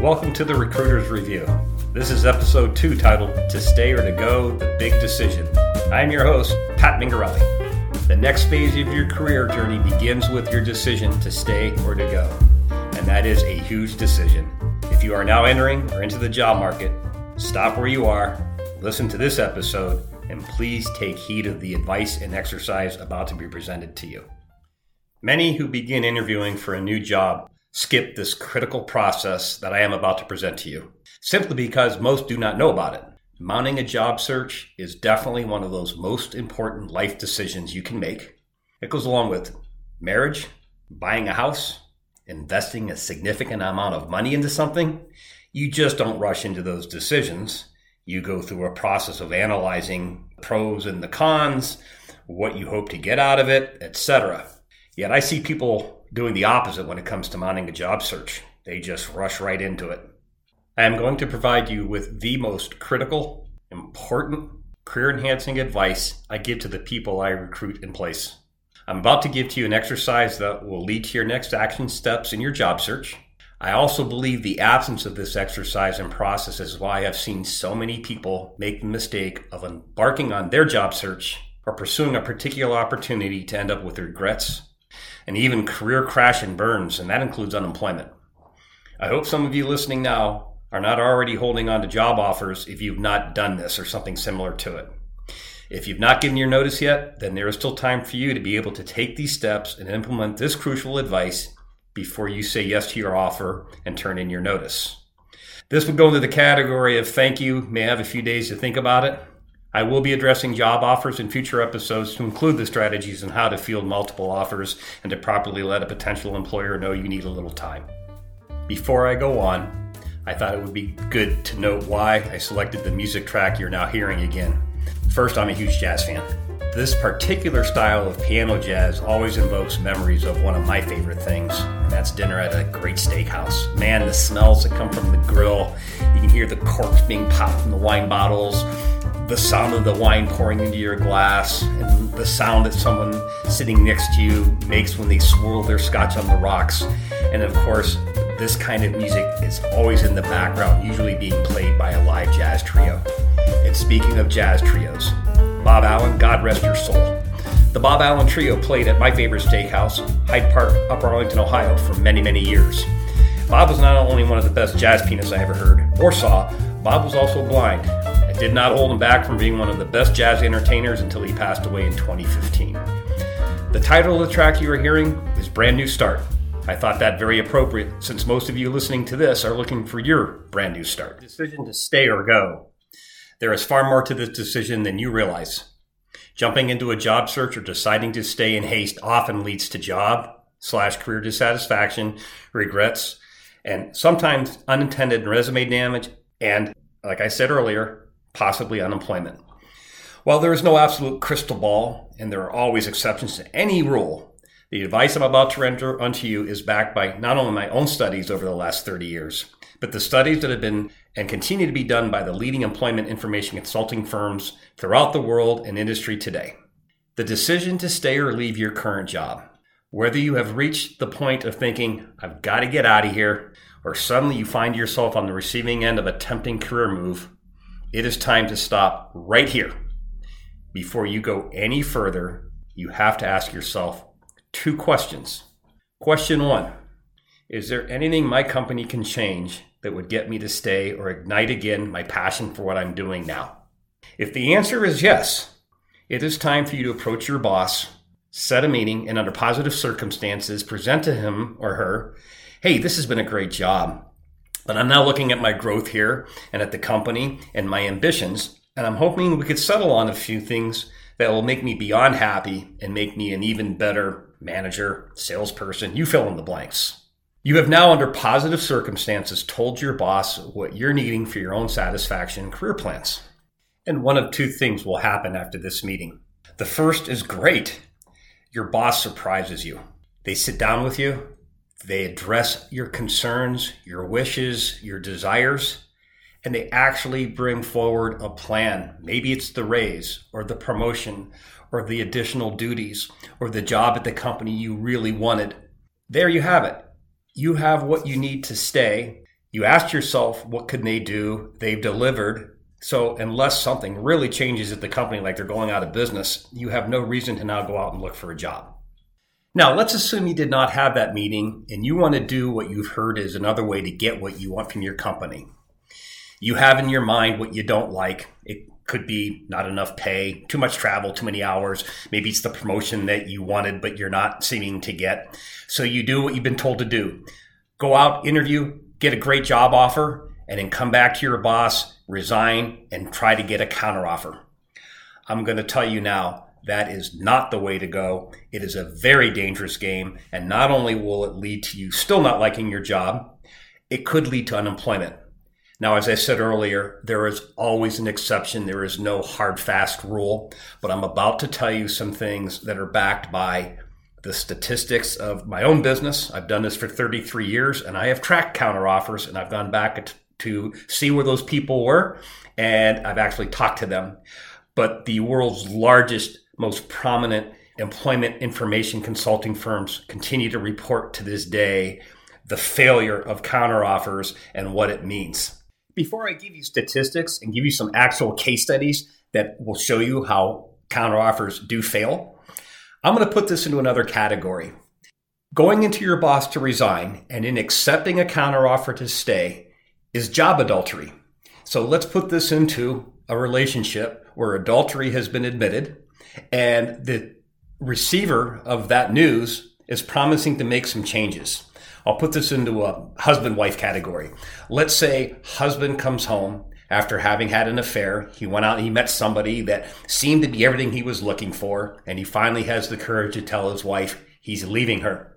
Welcome to The Recruiter's Review. This is episode 2 titled, To Stay or To Go, The Big Decision. I'm your host, Pat Mingarelli. The next phase of your career journey begins with your decision to stay or to go. And that is a huge decision. If you are now entering or into the job market, stop where you are, listen to this episode, and please take heed of the advice and exercise about to be presented to you. Many who begin interviewing for a new job skip this critical process that I am about to present to you, simply because most do not know about it. Mounting a job search is definitely one of those most important life decisions you can make. It goes along with marriage, buying a house, investing a significant amount of money into something. You just don't rush into those decisions. You go through a process of analyzing the pros and the cons, what you hope to get out of it, etc. Yet I see people doing the opposite when it comes to mounting a job search. They just rush right into it. I am going to provide you with the most critical, important, career-enhancing advice I give to the people I recruit and place. I'm about to give to you an exercise that will lead to your next action steps in your job search. I also believe the absence of this exercise and process is why I've seen so many people make the mistake of embarking on their job search or pursuing a particular opportunity to end up with regrets and even career crash and burns, and that includes unemployment. I hope some of you listening now are not already holding on to job offers if you've not done this or something similar to it. If you've not given your notice yet, then there is still time for you to be able to take these steps and implement this crucial advice before you say yes to your offer and turn in your notice. This would go into the category of thank you, may have a few days to think about it. I will be addressing job offers in future episodes to include the strategies on how to field multiple offers and to properly let a potential employer know you need a little time. Before I go on, I thought it would be good to note why I selected the music track you're now hearing again. First, I'm a huge jazz fan. This particular style of piano jazz always invokes memories of one of my favorite things, and that's dinner at a great steakhouse. Man, the smells that come from the grill, you can hear the corks being popped from the wine bottles, the sound of the wine pouring into your glass, and the sound that someone sitting next to you makes when they swirl their scotch on the rocks. And of course, this kind of music is always in the background, usually being played by a live jazz trio. And speaking of jazz trios, Bob Allen, God rest your soul. The Bob Allen Trio played at my favorite steakhouse, Hyde Park, Upper Arlington, Ohio, for many, many years. Bob was not only one of the best jazz pianists I ever heard or saw, Bob was also blind. Did not hold him back from being one of the best jazz entertainers until he passed away in 2015. The title of the track you are hearing is Brand New Start. I thought that very appropriate since most of you listening to this are looking for your brand new start. Decision to stay or go. There is far more to this decision than you realize. Jumping into a job search or deciding to stay in haste often leads to job/career dissatisfaction, regrets, and sometimes unintended resume damage, and like I said earlier, possibly unemployment. While there is no absolute crystal ball, and there are always exceptions to any rule, the advice I'm about to render unto you is backed by not only my own studies over the last 30 years, but the studies that have been and continue to be done by the leading employment information consulting firms throughout the world and industry today. The decision to stay or leave your current job, whether you have reached the point of thinking, I've got to get out of here, or suddenly you find yourself on the receiving end of a tempting career move, it is time to stop right here. Before you go any further, you have to ask yourself 2 questions. Question 1, is there anything my company can change that would get me to stay or ignite again my passion for what I'm doing now? If the answer is yes, it is time for you to approach your boss, set a meeting, and under positive circumstances, present to him or her, hey, this has been a great job. But I'm now looking at my growth here and at the company and my ambitions, and I'm hoping we could settle on a few things that will make me beyond happy and make me an even better manager, salesperson, you fill in the blanks. You have now, under positive circumstances, told your boss what you're needing for your own satisfaction and career plans. And one of 2 things will happen after this meeting. The first is great. Your boss surprises you. They sit down with you. They address your concerns, your wishes, your desires, and they actually bring forward a plan. Maybe it's the raise or the promotion or the additional duties or the job at the company you really wanted. There you have it. You have what you need to stay. You asked yourself, what could they do? They've delivered. So unless something really changes at the company, like they're going out of business, you have no reason to now go out and look for a job. Now, let's assume you did not have that meeting and you want to do what you've heard is another way to get what you want from your company. You have in your mind what you don't like. It could be not enough pay, too much travel, too many hours. Maybe it's the promotion that you wanted, but you're not seeming to get. So you do what you've been told to do. Go out, interview, get a great job offer, and then come back to your boss, resign, and try to get a counteroffer. I'm going to tell you now, that is not the way to go. It is a very dangerous game. And not only will it lead to you still not liking your job, it could lead to unemployment. Now, as I said earlier, there is always an exception. There is no hard, fast rule. But I'm about to tell you some things that are backed by the statistics of my own business. I've done this for 33 years, and I have tracked counteroffers, and I've gone back to see where those people were, and I've actually talked to them. But the world's largest, most prominent employment information consulting firms continue to report to this day the failure of counteroffers and what it means. Before I give you statistics and give you some actual case studies that will show you how counteroffers do fail, I'm going to put this into another category. Going into your boss to resign and in accepting a counteroffer to stay is job adultery. So let's put this into a relationship where adultery has been admitted, and the receiver of that news is promising to make some changes. I'll put this into a husband-wife category. Let's say husband comes home after having had an affair. He went out and he met somebody that seemed to be everything he was looking for, and he finally has the courage to tell his wife he's leaving her.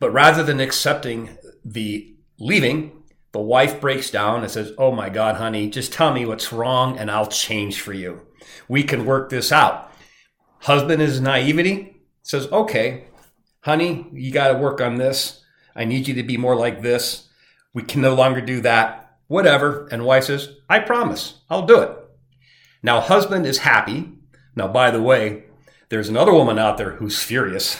But rather than accepting the leaving, the wife breaks down and says, "Oh my God, honey, just tell me what's wrong and I'll change for you. We can work this out." Husband in his naivety says, "Okay, honey, you got to work on this. I need you to be more like this. We can no longer do that," whatever. And wife says, "I promise, I'll do it." Now husband is happy. Now, by the way, there's another woman out there who's furious.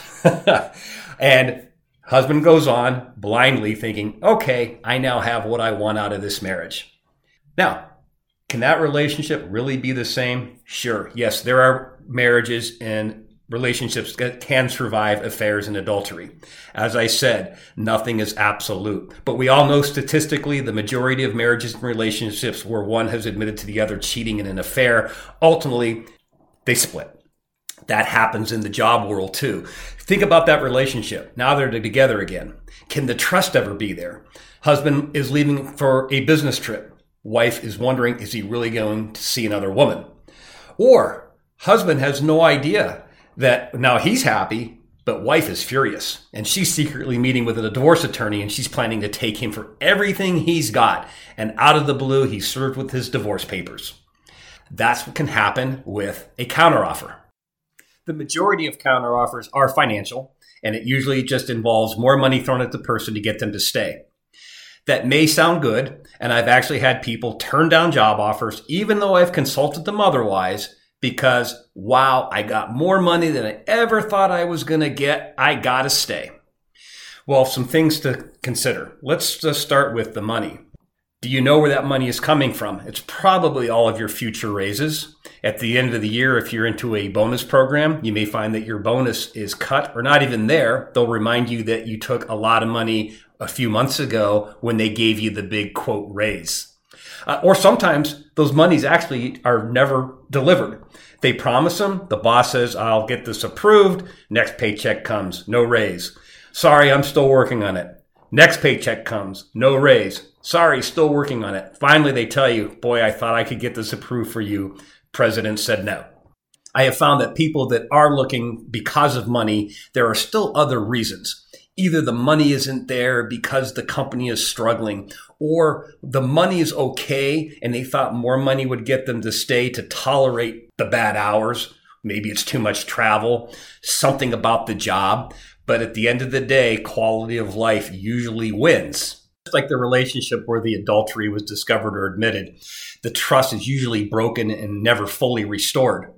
And husband goes on blindly thinking, "Okay, I now have what I want out of this marriage." Now, can that relationship really be the same? Sure. Yes, there are marriages and relationships that can survive affairs and adultery. As I said, nothing is absolute. But we all know statistically the majority of marriages and relationships where one has admitted to the other cheating in an affair, ultimately, they split. That happens in the job world too. Think about that relationship. Now they're together again. Can the trust ever be there? Husband is leaving for a business trip. Wife is wondering, is he really going to see another woman? Or husband has no idea that now he's happy, but wife is furious. And she's secretly meeting with a divorce attorney, and she's planning to take him for everything he's got. And out of the blue, he's served with his divorce papers. That's what can happen with a counteroffer. The majority of counteroffers are financial, and it usually just involves more money thrown at the person to get them to stay. That may sound good, and I've actually had people turn down job offers, even though I've consulted them otherwise, because, wow, I got more money than I ever thought I was going to get. I got to stay. Well, some things to consider. Let's just start with the money. Do you know where that money is coming from? It's probably all of your future raises. At the end of the year, if you're into a bonus program, you may find that your bonus is cut or not even there. They'll remind you that you took a lot of money a few months ago when they gave you the big, quote, raise. Or sometimes those monies actually are never delivered. They promise them. The boss says, "I'll get this approved." Next paycheck comes, no raise. "Sorry, I'm still working on it." Next paycheck comes, no raise. "Sorry, still working on it." Finally, they tell you, "Boy, I thought I could get this approved for you. President said no." I have found that people that are looking because of money, there are still other reasons. Either the money isn't there because the company is struggling, or the money is okay and they thought more money would get them to stay to tolerate the bad hours. Maybe it's too much travel, something about the job. But at the end of the day, quality of life usually wins. Just like the relationship where the adultery was discovered or admitted, the trust is usually broken and never fully restored.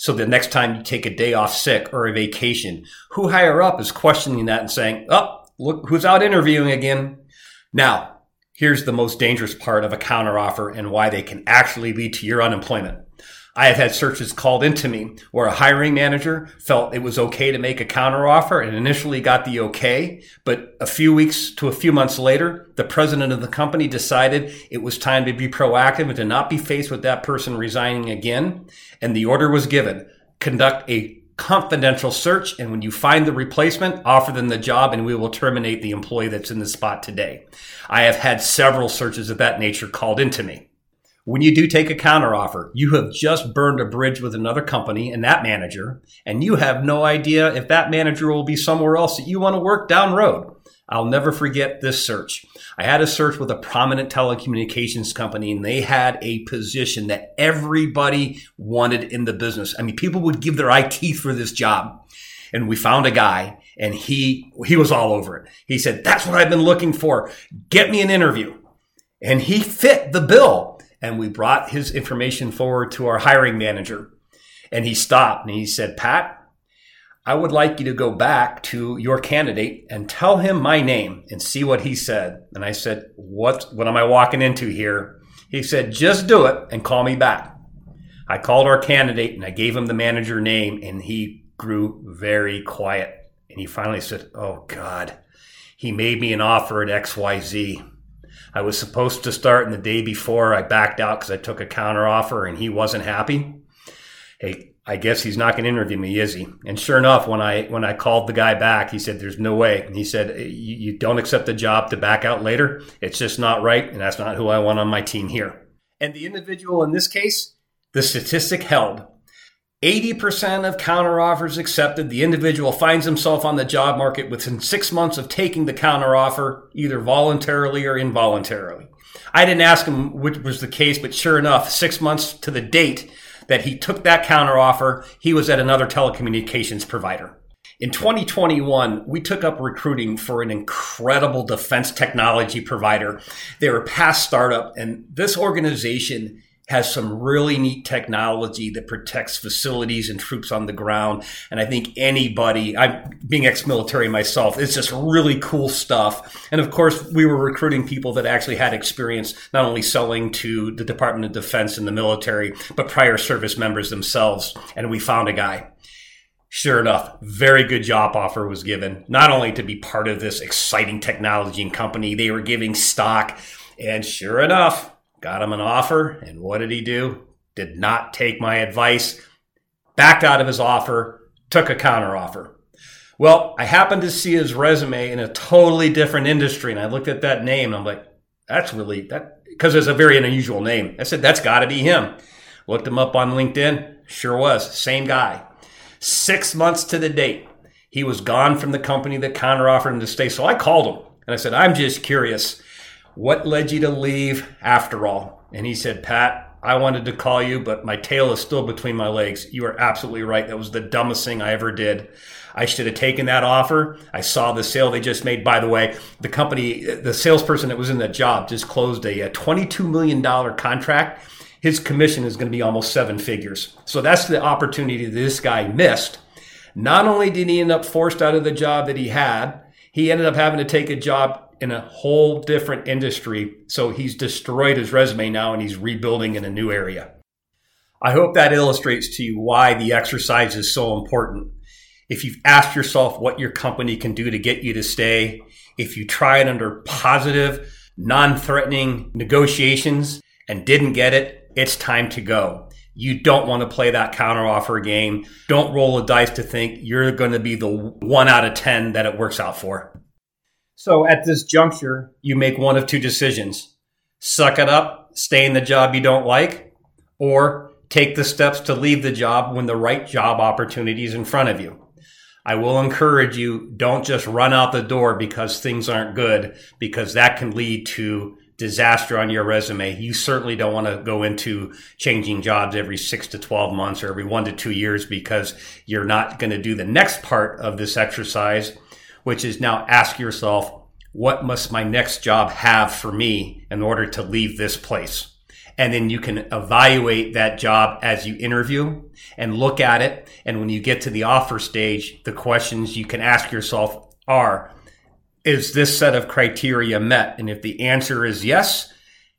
So the next time you take a day off sick or a vacation, who higher up is questioning that and saying, "Oh, look who's out interviewing again." Now, here's the most dangerous part of a counteroffer and why they can actually lead to your unemployment. I have had searches called into me where a hiring manager felt it was okay to make a counteroffer and initially got the okay, but a few weeks to a few months later, the president of the company decided it was time to be proactive and to not be faced with that person resigning again. And the order was given, conduct a confidential search, and when you find the replacement, offer them the job and we will terminate the employee that's in the spot today. I have had several searches of that nature called into me. When you do take a counteroffer, you have just burned a bridge with another company and that manager, and you have no idea if that manager will be somewhere else that you want to work down road. I'll never forget this search. I had a search with a prominent telecommunications company, and they had a position that everybody wanted in the business. I mean, people would give their eye teeth for this job. And we found a guy, and he was all over it. He said, "That's what I've been looking for. Get me an interview." And he fit the bill. And we brought his information forward to our hiring manager. And he stopped and he said, "Pat, I would like you to go back to your candidate and tell him my name and see what he said." And I said, what am I walking into here? He said, "Just do it and call me back." I called our candidate and I gave him the manager name, and he grew very quiet. And he finally said, "Oh God, he made me an offer at XYZ. I was supposed to start, and the day before I backed out because I took a counteroffer and he wasn't happy. Hey, I guess he's not going to interview me, is he?" And sure enough, when I called the guy back, he said, "There's no way." And he said, "You don't accept the job to back out later. It's just not right, and that's not who I want on my team here." And the individual in this case, the statistic held. 80% of counteroffers accepted. The individual finds himself on the job market within 6 months of taking the counteroffer, either voluntarily or involuntarily. I didn't ask him which was the case, but sure enough, 6 months to the date that he took that counteroffer, he was at another telecommunications provider. In 2021, we took up recruiting for an incredible defense technology provider. They were past startup, and this organization has some really neat technology that protects facilities and troops on the ground. And I think anybody, I'm being ex-military myself, it's just really cool stuff. And of course, we were recruiting people that actually had experience not only selling to the Department of Defense and the military, but prior service members themselves. And we found a guy. Sure enough, very good job offer was given, not only to be part of this exciting technology and company, they were giving stock. And sure enough, got him an offer, and what did he do? Did not take my advice, backed out of his offer, took a counteroffer. Well, I happened to see his resume in a totally different industry, and I looked at that name, and I'm like, because it's a very unusual name. I said, that's got to be him. Looked him up on LinkedIn, sure was, same guy. 6 months to the date, he was gone from the company that counteroffered him to stay, so I called him, and I said, "I'm just curious. What led you to leave after all?" And he said, "Pat, I wanted to call you, but my tail is still between my legs. You are absolutely right. That was the dumbest thing I ever did. I should have taken that offer. I saw the sale they just made." By the way, the company, the salesperson that was in that job just closed a $22 million contract. His commission is going to be almost seven figures. So that's the opportunity that this guy missed. Not only did he end up forced out of the job that he had, he ended up having to take a job in a whole different industry. So he's destroyed his resume now and he's rebuilding in a new area. I hope that illustrates to you why the exercise is so important. If you've asked yourself what your company can do to get you to stay, if you tried under positive, non-threatening negotiations and didn't get it, it's time to go. You don't want to play that counteroffer game. Don't roll the dice to think you're going to be the 1 out of 10 that it works out for. So at this juncture, you make one of two decisions. Suck it up, stay in the job you don't like, or take the steps to leave the job when the right job opportunity is in front of you. I will encourage you, don't just run out the door because things aren't good, because that can lead to disaster on your resume. You certainly don't want to go into changing jobs every 6 to 12 months or every 1 to 2 years because you're not going to do the next part of this exercise, which is now ask yourself, what must my next job have for me in order to leave this place? And then you can evaluate that job as you interview and look at it. And when you get to the offer stage, the questions you can ask yourself are, is this set of criteria met? And if the answer is yes,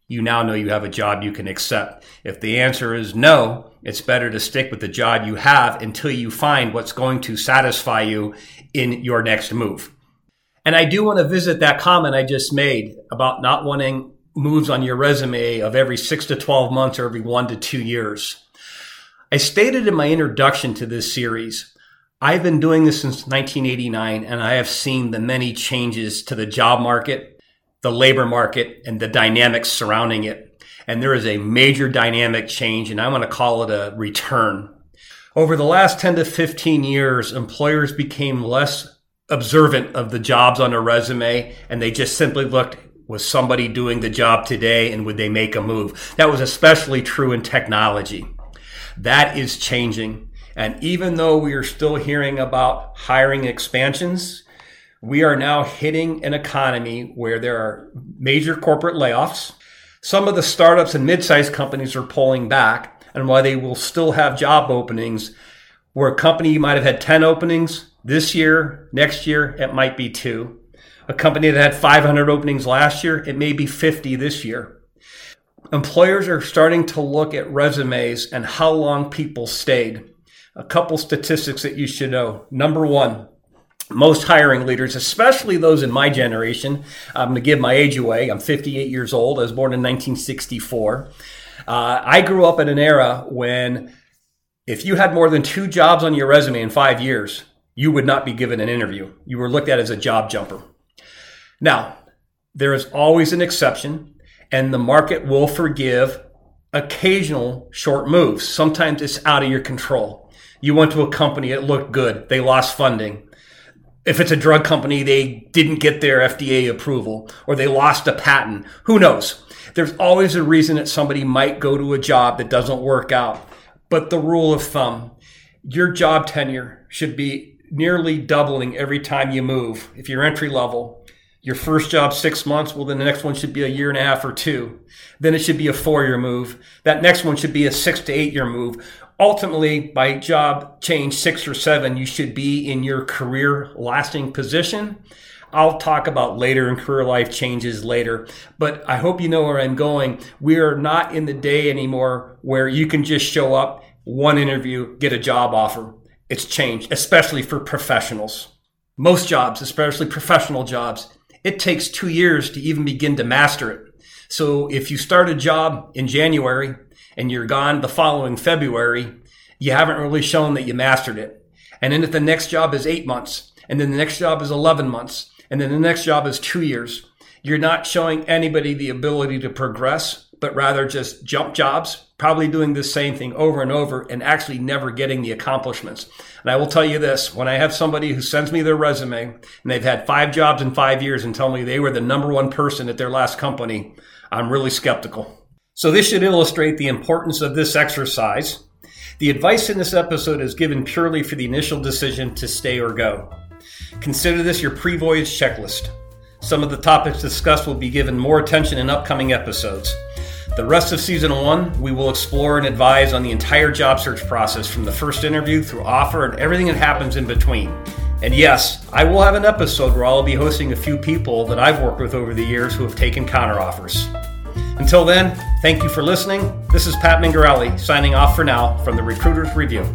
you now know you have a job you can accept. If the answer is no, it's better to stick with the job you have until you find what's going to satisfy you in your next move. And I do want to visit that comment I just made about not wanting moves on your resume of every 6 to 12 months or every 1 to 2 years. I stated in my introduction to this series, I've been doing this since 1989, and I have seen the many changes to the job market, the labor market, and the dynamics surrounding it. And there is a major dynamic change, and I want to call it a return. Over the last 10 to 15 years, employers became less observant of the jobs on a resume, and they just simply looked, was somebody doing the job today, and would they make a move? That was especially true in technology. That is changing. And even though we are still hearing about hiring expansions, we are now hitting an economy where there are major corporate layoffs. Some of the startups and mid-sized companies are pulling back. And while they will still have job openings, where a company might have had 10 openings this year, next year, it might be 2. A company that had 500 openings last year, it may be 50 this year. Employers are starting to look at resumes and how long people stayed. A couple statistics that you should know. Number one, most hiring leaders, especially those in my generation, I'm going to give my age away. I'm 58 years old. I was born in 1964. I grew up in an era when if you had more than 2 jobs on your resume in 5 years, you would not be given an interview. You were looked at as a job jumper. Now, there is always an exception. And the market will forgive occasional short moves. Sometimes it's out of your control. You went to a company, it looked good. They lost funding. If it's a drug company, they didn't get their FDA approval or they lost a patent. Who knows? There's always a reason that somebody might go to a job that doesn't work out. But the rule of thumb, your job tenure should be nearly doubling every time you move. If you're entry level, your first job 6 months, well, then the next one should be a 1.5 years or 2. Then it should be a 4-year move. That next one should be a 6 to 8-year move. Ultimately, by job change 6 or 7, you should be in your career lasting position. I'll talk about later in career life changes later, but I hope you know where I'm going. We are not in the day anymore where you can just show up, one interview, get a job offer. It's changed, especially for professionals. Most jobs, especially professional jobs, it takes 2 years to even begin to master it. So if you start a job in January and you're gone the following February, you haven't really shown that you mastered it. And then if the next job is 8 months, and then the next job is 11 months, and then the next job is 2 years, you're not showing anybody the ability to progress, but rather just jump jobs, probably doing the same thing over and over and actually never getting the accomplishments. And I will tell you this, when I have somebody who sends me their resume and they've had 5 jobs in 5 years and tell me they were the number one person at their last company, I'm really skeptical. So this should illustrate the importance of this exercise. The advice in this episode is given purely for the initial decision to stay or go. Consider this your pre-voyage checklist. Some of the topics discussed will be given more attention in upcoming episodes. The rest of Season 1, we will explore and advise on the entire job search process from the first interview through offer and everything that happens in between. And yes, I will have an episode where I'll be hosting a few people that I've worked with over the years who have taken counteroffers. Until then, thank you for listening. This is Pat Mingarelli signing off for now from The Recruiter's Review.